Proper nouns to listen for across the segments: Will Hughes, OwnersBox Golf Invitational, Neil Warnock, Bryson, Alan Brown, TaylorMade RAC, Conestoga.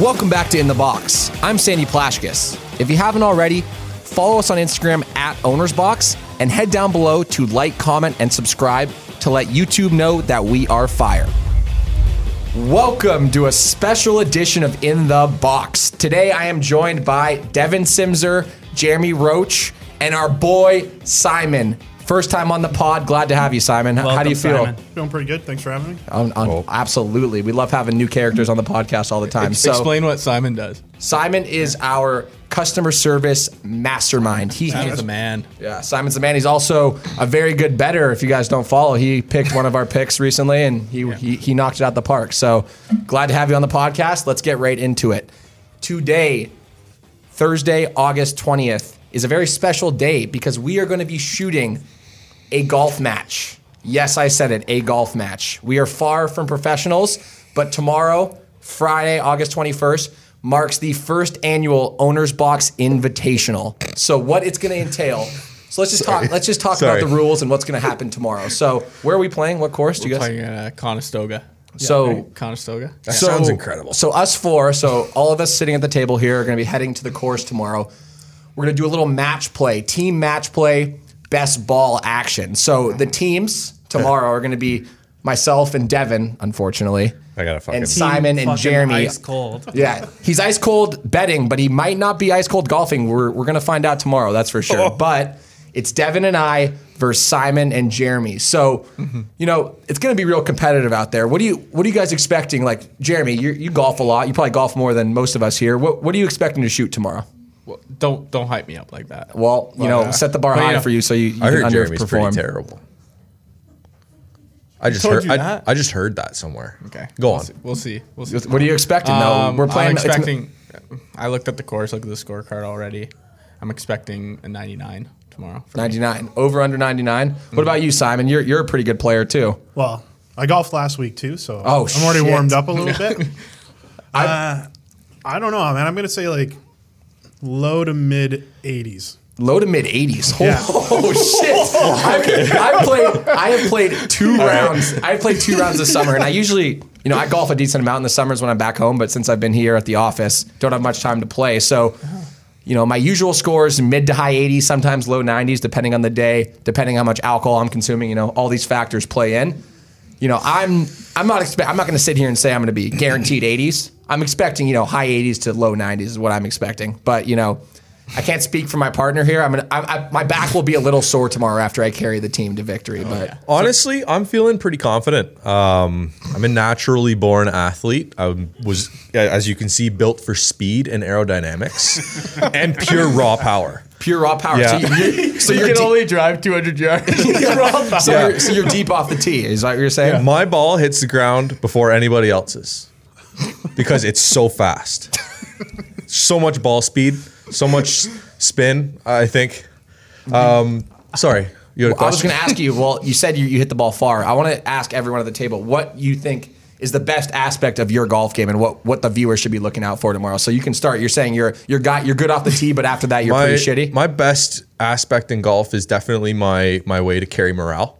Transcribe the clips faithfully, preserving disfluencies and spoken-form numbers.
Welcome back to In the Box. I'm Sandy Plashkis. If you haven't already, follow us on Instagram at OwnersBox and head down below to like, comment, and subscribe to let YouTube know that we are fire. Welcome to a special edition of In the Box. Today I am joined by Devin Simser, Jeremy Roach, and our boy Simon. First time on the pod. Glad to have you, Simon. Welcome, How do you feel? Simon. Feeling pretty good. Thanks for having me. Um, um, cool. Absolutely. We love having new characters on the podcast all the time. So, explain what Simon does. Simon is our customer service mastermind. He, Simon's he's, the man. Yeah, Simon's the man. He's also a very good bettor. If you guys don't follow, he picked one of our picks recently, and he, yeah. he, he knocked it out the park. So glad to have you on the podcast. Let's get right into it. Today, Thursday, August twentieth, is a very special day because we are going to be shooting a golf match. Yes, I said it, a golf match. We are far from professionals, but tomorrow, Friday, August twenty-first, marks the first annual Owners Box Invitational. So what it's going to entail. So let's just Sorry. talk. Let's just talk Sorry. about the rules and what's going to happen tomorrow. So where are we playing? What course? We're do you guys playing at uh, Conestoga? So yeah, Conestoga. That so, sounds incredible. So us four. So all of us sitting at the table here are going to be heading to the course tomorrow. We're going to do a little match play, team match play, best ball action. So the teams tomorrow are going to be myself and Devin, unfortunately. I got to fucking And Simon and Jeremy. Ice cold. Yeah. He's ice cold betting, but he might not be ice cold golfing. We're, we're going to find out tomorrow, that's for sure. Oh. But it's Devin and I versus Simon and Jeremy. So, mm-hmm. you know, it's going to be real competitive out there. What do you what are you guys expecting? Like, Jeremy, you, you golf a lot. You probably golf more than most of us here. What, what are you expecting to shoot tomorrow? Well, don't don't hype me up like that. Well, you well, know, yeah. set the bar well, high yeah. for you so you, you I can underperform. I heard Jeremy's pretty terrible. I just heard I, I just heard that somewhere. Okay, go on. We'll see. We'll see. We'll see. What are you expecting though? Um, We're playing. I'm expecting. I looked at the course. Looked at the scorecard already. I'm expecting a ninety-nine tomorrow. ninety-nine over under ninety-nine. Mm-hmm. What about you, Simon? You're you're a pretty good player too. Well, I golfed last week too, so oh, I'm already shit. warmed up a little bit. I uh, I don't know, man. I'm gonna say like. Low to mid eighties. Low to mid eighties. Oh, yeah. oh shit! I, I played. I have played two rounds. I have played two rounds this summer, and I usually, you know, I golf a decent amount in the summers when I'm back home. But since I've been here at the office, don't have much time to play. So, you know, my usual score is mid to high eighties, sometimes low nineties, depending on the day, depending how much alcohol I'm consuming. You know, all these factors play in. You know, I'm I'm not expect. I'm not going to sit here and say I'm going to be guaranteed eighties. I'm expecting, you know, high eighties to low nineties is what I'm expecting. But, you know, I can't speak for my partner here. I'm gonna, I, I, my back will be a little sore tomorrow after I carry the team to victory. Oh, but yeah. Honestly, I'm feeling pretty confident. Um, I'm a naturally born athlete. I was, as you can see, built for speed and aerodynamics and pure raw power. Pure raw power. Yeah. So you, so you can only drive two hundred yards. yeah. so, yeah. you're, so you're deep off the tee, is that what you're saying? Yeah. My ball hits the ground before anybody else's. Because it's so fast. So much ball speed, so much spin, I think. Um, sorry, you had a question? I was going to ask you, well, you said you, you hit the ball far. I want to ask everyone at the table what you think is the best aspect of your golf game and what, what the viewers should be looking out for tomorrow. So you can start. You're saying you're you're got you're good off the tee, but after that, you're my, pretty shitty. My best aspect in golf is definitely my, my way to carry morale.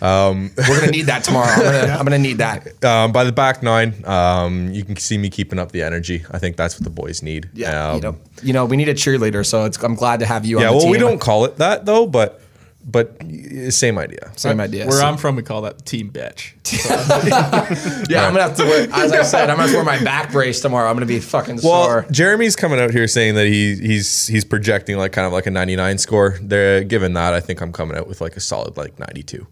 Um, We're going to need that tomorrow. I'm going to need that. Um, by the back nine, um, you can see me keeping up the energy. I think that's what the boys need. Yeah, um, you, know, you know, we need a cheerleader, so it's, I'm glad to have you yeah, on the well, team. Yeah, well, we don't call it that, though, but but same idea. Same right? idea. Where so. I'm from, we call that team bitch. yeah, I'm going to have to wear, as I said, I'm going to wear my back brace tomorrow. I'm going to be fucking well, sore. Jeremy's coming out here saying that he he's he's projecting like kind of like a ninety-nine score. They're, given that, I think I'm coming out with like a solid like ninety-two.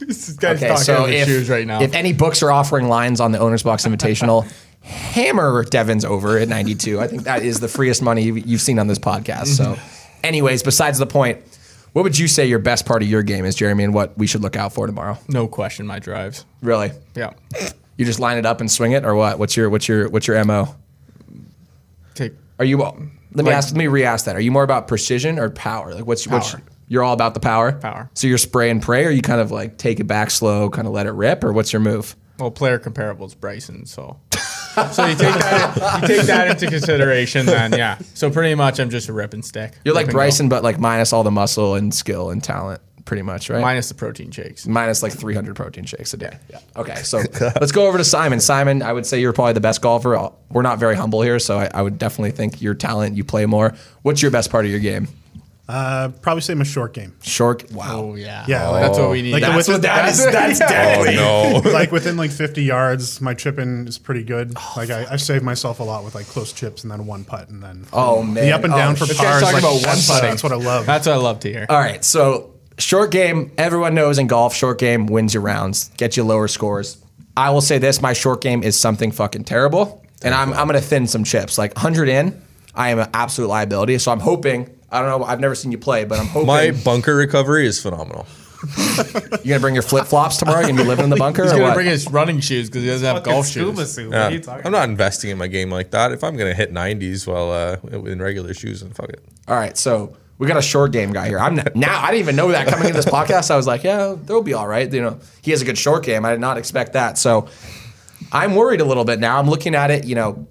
This guy's okay, talking so if, shoes right now. If any books are offering lines on the Owners Box Invitational, hammer Devin's over at ninety-two. I think that is the freest money you've seen on this podcast. So anyways, besides the point, what would you say your best part of your game is, Jeremy, and what we should look out for tomorrow? No question, my drives. Really? Yeah. You just line it up and swing it, or what? What's your what's your what's your M O? Take. Are you? Well, let like, me ask. Let me re-ask that. Are you more about precision or power? Like what's power. what's you're all about the power? Power. So you're spray and pray, or you kind of like take it back slow, kind of let it rip, or what's your move? Well, player comparable is Bryson, so. So you take, that, you take that into consideration, then, yeah. So pretty much I'm just a rip and stick. You're like Bryson, but like minus all the muscle and skill and talent. pretty much, right? Minus the protein shakes. Minus like three hundred protein shakes a day. Yeah. yeah. Okay, so let's go over to Simon. Simon, I would say you're probably the best golfer. We're not very humble here, so I, I would definitely think your talent, you play more. What's your best part of your game? Uh, probably say my short game. Short? Wow. Oh, yeah. Yeah, oh. That's what we need. Like that's within, what that is. That's yeah. deadly. Oh, no. Like within like fifty yards, my chipping is pretty good. Oh, like I, I saved myself a lot with like close chips and then one putt and then oh man, the up and down oh, for pars. Like, about one that's, putting. That's what I love. That's what I love to hear. All right, so short game. Everyone knows in golf, short game wins your rounds, gets you lower scores. I will say this: my short game is something fucking terrible, and I'm I'm gonna thin some chips. Like one hundred in, I am an absolute liability. So I'm hoping. I don't know. I've never seen you play, but I'm hoping. My bunker recovery is phenomenal. You're gonna bring your flip flops tomorrow? You're gonna be living in the bunker? He's or gonna what? bring his running shoes because he doesn't have golf shoes. Suit. Yeah. What are you talking I'm about? Not investing in my game like that. If I'm gonna hit nineties while well, uh, in regular shoes, then fuck it. All right, so we got a short game guy here. I'm not, now. I didn't even know that coming into this podcast. I was like, yeah, they'll be all right. You know, he has a good short game. I did not expect that. So I'm worried a little bit now. I'm looking at it. You know,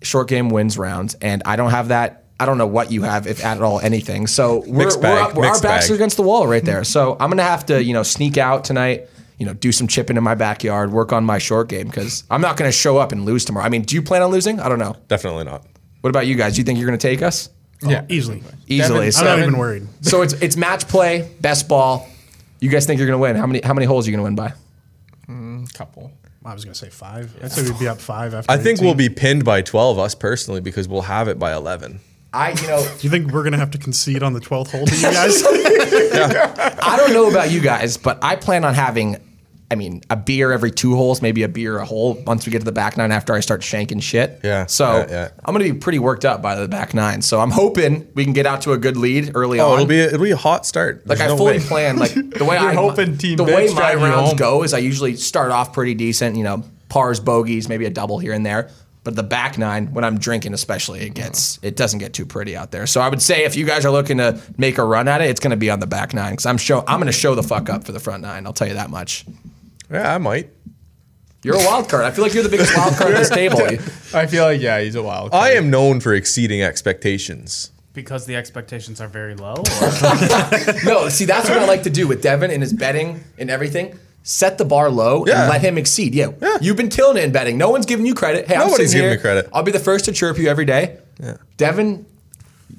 short game wins rounds, and I don't have that. I don't know what you have, if at all anything. So we're, we're, up, we're our backs are against the wall right there. So I'm gonna have to, you know, sneak out tonight. You know, do some chipping in my backyard, work on my short game because I'm not gonna show up and lose tomorrow. I mean, do you plan on losing? I don't know. Definitely not. What about you guys? Do you think you're gonna take us? Oh, yeah, easily, easily. Devin, so, I'm not even worried. So it's it's match play, best ball. You guys think you're gonna win? How many how many holes are you gonna win by? Mm, couple. I was going to say five. Yeah. I'd say we'd be up five after. I think eighteen. We'll be pinned by twelve, us personally, because we'll have it by eleven. I, you know, do you think we're gonna have to concede on the twelfth hole to you guys? Yeah. I don't know about you guys, but I plan on having, I mean, a beer every two holes, maybe a beer a hole. Once we get to the back nine, after I start shanking shit. Yeah. So yeah, yeah. I'm gonna be pretty worked up by the back nine. So I'm hoping we can get out to a good lead early oh, on. Oh, it'll be a, it'll be a hot start. There's like no I fully way. plan. Like the way I hoping team the way my rounds home. go is I usually start off pretty decent. You know, pars, bogeys, maybe a double here and there. But the back nine, when I'm drinking especially, it gets it doesn't get too pretty out there. So I would say if you guys are looking to make a run at it, it's going to be on the back nine because I'm show I'm going to show the fuck up for the front nine. I'll tell you that much. Yeah, I might. You're a wild card. I feel like you're the biggest wild card at this table. I feel like yeah, he's a wild card. I am known for exceeding expectations. Because the expectations are very low. Or? No, see, that's what I like to do with Devin and his betting and everything. Set the bar low yeah. and let him exceed. Yeah. yeah, you've been killing it in betting. No one's giving you credit. Hey, nobody's I'm sitting giving here. me credit. I'll be the first to chirp you every day. Yeah. Devin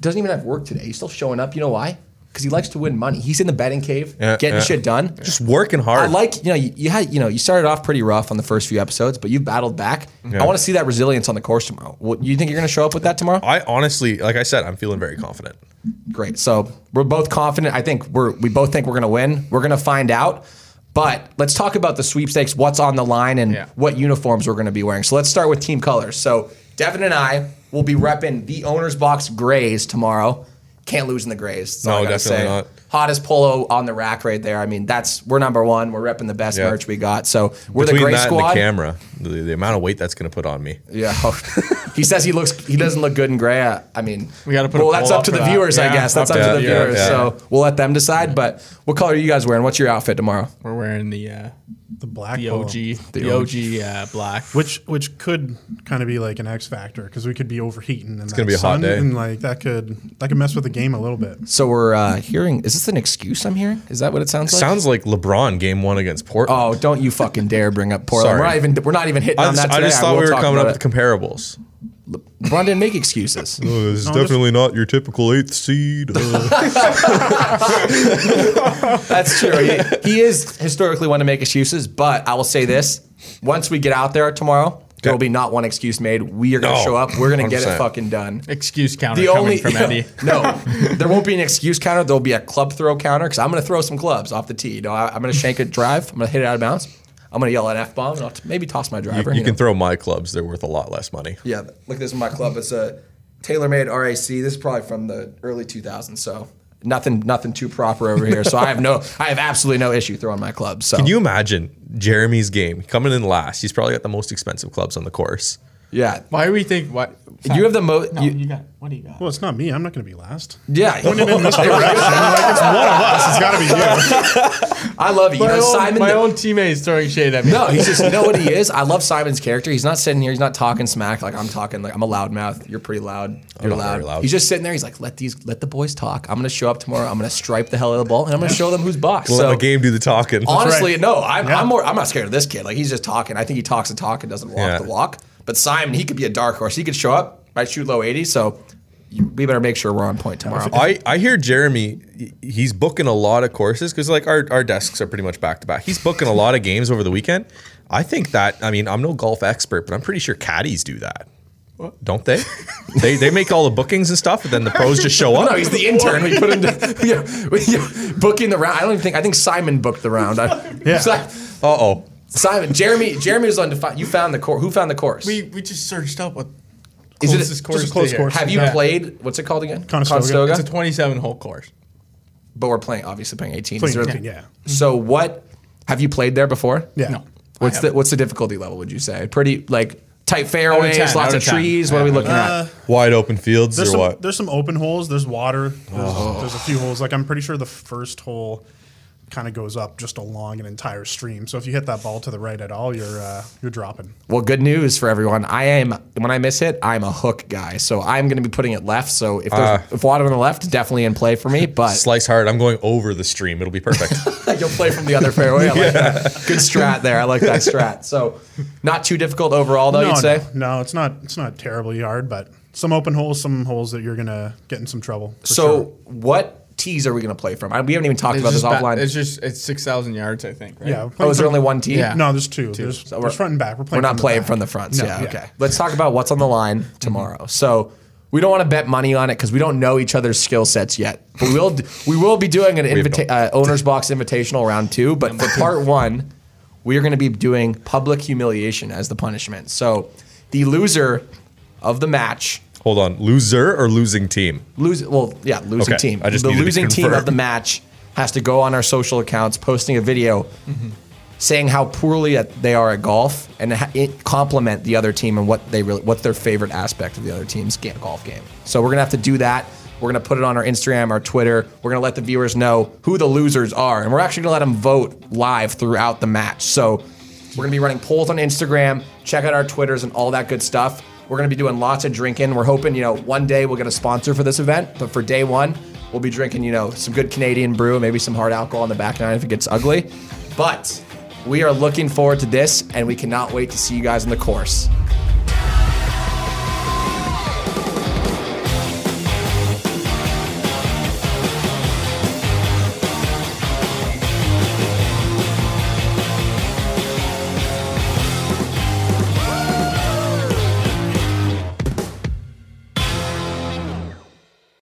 doesn't even have work today. He's still showing up. You know why? Because he likes to win money. He's in the betting cave, yeah, getting yeah. shit done, yeah. just working hard. I like you know you, you had you know you started off pretty rough on the first few episodes, but you battled back. Yeah. I want to see that resilience on the course tomorrow. Well, you think you're going to show up with that tomorrow? I honestly, like I said, I'm feeling very confident. Great. So we're both confident. I think we're we both think we're going to win. We're going to find out. But let's talk about the sweepstakes, what's on the line, and yeah. what uniforms we're going to be wearing. So let's start with team colors. So Devin and I will be repping the Owner's Box Grays tomorrow. Can't lose in the Grays. No, definitely say. not. Hottest polo on the rack right there. I mean, that's we're number one. We're repping the best yeah. merch we got. So we're Between the Gray that squad. And the camera, the, the amount of weight that's going to put on me. Yeah, he says he looks he doesn't look good in gray. I, I mean, we got to put. Well, that's up to the that. viewers, yeah, I guess. That's up, up to the yeah, viewers. Yeah, yeah. So we'll let them decide. Yeah. But what color are you guys wearing? What's your outfit tomorrow? We're wearing the uh, the black, the O G, the, the O G uh, black, which which could kind of be like an X factor because we could be overheating. And it's going to be a hot day, and like that could that could mess with the game a little bit. So we're uh, hearing is this. an excuse I'm hearing? Is that what it sounds like? Sounds like LeBron game one against Portland. Oh, don't you fucking dare bring up Portland. We're not, even, we're not even hitting I on just, that today. I just thought I we were coming up with comparables. Le LeBron didn't make excuses. No, this is no, definitely not your typical eighth seed. Uh. That's true. He, he is historically one to make excuses, but I will say this. Once we get out there tomorrow, there will be not one excuse made. We are going to no, show up. We're going to get it fucking done. Excuse counter the only, coming from Eddie. No, there won't be an excuse counter. There'll be a club throw counter because I'm going to throw some clubs off the tee. You know, I, I'm going to shank a drive. I'm going to hit it out of bounds. I'm going to yell an F-bomb and I'll maybe toss my driver. You, you, you can know? throw my clubs. They're worth a lot less money. Yeah. Look, this is my club. It's a TaylorMade R A C. This is probably from the early two thousands. So nothing nothing too proper over here. So I have no, I have absolutely no issue throwing my clubs. So. Can you imagine Jeremy's game coming in last? He's probably got the most expensive clubs on the course. Yeah. Why do we think what? You have the most. No, you, you got What do you got? Well, it's not me. I'm not going to be last. Yeah. Point him in this direction. Like, it's one of us. It's got to be you. I love it. You know, own, Simon, my own teammate is throwing shade at me. No, he's just, you know what he is? I love Simon's character. He's not sitting here. He's not talking smack like I'm talking. Like I'm a loudmouth. You're pretty loud. You're I'm loud. loud. He's just sitting there. He's like, let these, let the boys talk. I'm going to show up tomorrow. I'm going to stripe the hell out of the ball, and I'm going to show them who's boss. We'll so, let the game do the talking. Honestly, right. no. I'm, yeah. I'm, more, I'm not scared of this kid. Like he's just talking. I think he talks the talk and doesn't walk yeah. the walk. But Simon, he could be a dark horse. He could show up. I shoot low eighty, so we better make sure we're on point tomorrow. I, I hear Jeremy, he's booking a lot of courses because like our, our desks are pretty much back to back. He's booking a lot of games over the weekend. I think that, I mean, I'm no golf expert, but I'm pretty sure caddies do that. What? Don't they? they they make all the bookings and stuff, and then the pros just show up. No, he's the intern. We put him to, we, we, we, booking the round. I don't even think, I think Simon booked the round. I, yeah. So, Uh-oh. Simon, Jeremy Jeremy was undefined. You found the course. Who found the course? We, we just searched up what. Is it a, course just a close course? Have you yeah. played? What's it called again? Conestoga. Conestoga. It's a twenty-seven hole course. But we're playing, obviously playing eighteen. Playing, yeah. So what? Have you played there before? Yeah. No. What's the What's the difficulty level? Would you say pretty like tight fairways, ten, lots of, of trees? What yeah. are we looking uh, at? Wide open fields or some, what? There's some open holes. There's water. There's, oh. there's a few holes. Like I'm pretty sure the first hole kind of goes up just along an entire stream. So if you hit that ball to the right at all, you're uh, you're dropping. Well, good news for everyone. I am when I miss hit, I'm a hook guy. So I'm going to be putting it left. So if there's, uh, if water on the left, definitely in play for me. But slice hard. I'm going over the stream. It'll be perfect. You'll play from the other fairway. I like yeah. that. Good strat there. I like that strat. So not too difficult overall, though. No, you'd say no, no, it's not. It's not terribly hard, but some open holes, some holes that you're going to get in some trouble. So sure. what? Tees are we going to play from? I, we haven't even talked it's about this offline. Bad. It's just it's six thousand yards, I think. Right? Yeah. Oh, is there only one tee? Yeah. No, there's two. two. There's, so there's front and back. We're playing. We're not from playing the from the front. No, yeah, yeah. Okay. Let's talk about what's on the line tomorrow. So we don't want to bet money on it because we don't know each other's skill sets yet. But we will we will be doing an invita uh, Owner's Box Invitational round two. But for part one, we are going to be doing public humiliation as the punishment. So the loser of the match. Hold on, loser or losing team? Lose, well, yeah, losing okay. team. I just the losing team of the match has to go on our social accounts, posting a video mm-hmm. saying how poorly they are at golf and compliment the other team and what they really, what their favorite aspect of the other team's game, golf game. So we're gonna have to do that. We're gonna put it on our Instagram, our Twitter. We're gonna let the viewers know who the losers are, and we're actually gonna let them vote live throughout the match. So we're gonna be running polls on Instagram. Check out our Twitters and all that good stuff. We're going to be doing lots of drinking. We're hoping, you know, one day we'll get a sponsor for this event. But for day one, we'll be drinking, you know, some good Canadian brew, maybe some hard alcohol on the back nine if it gets ugly. But we are looking forward to this, and we cannot wait to see you guys on the course.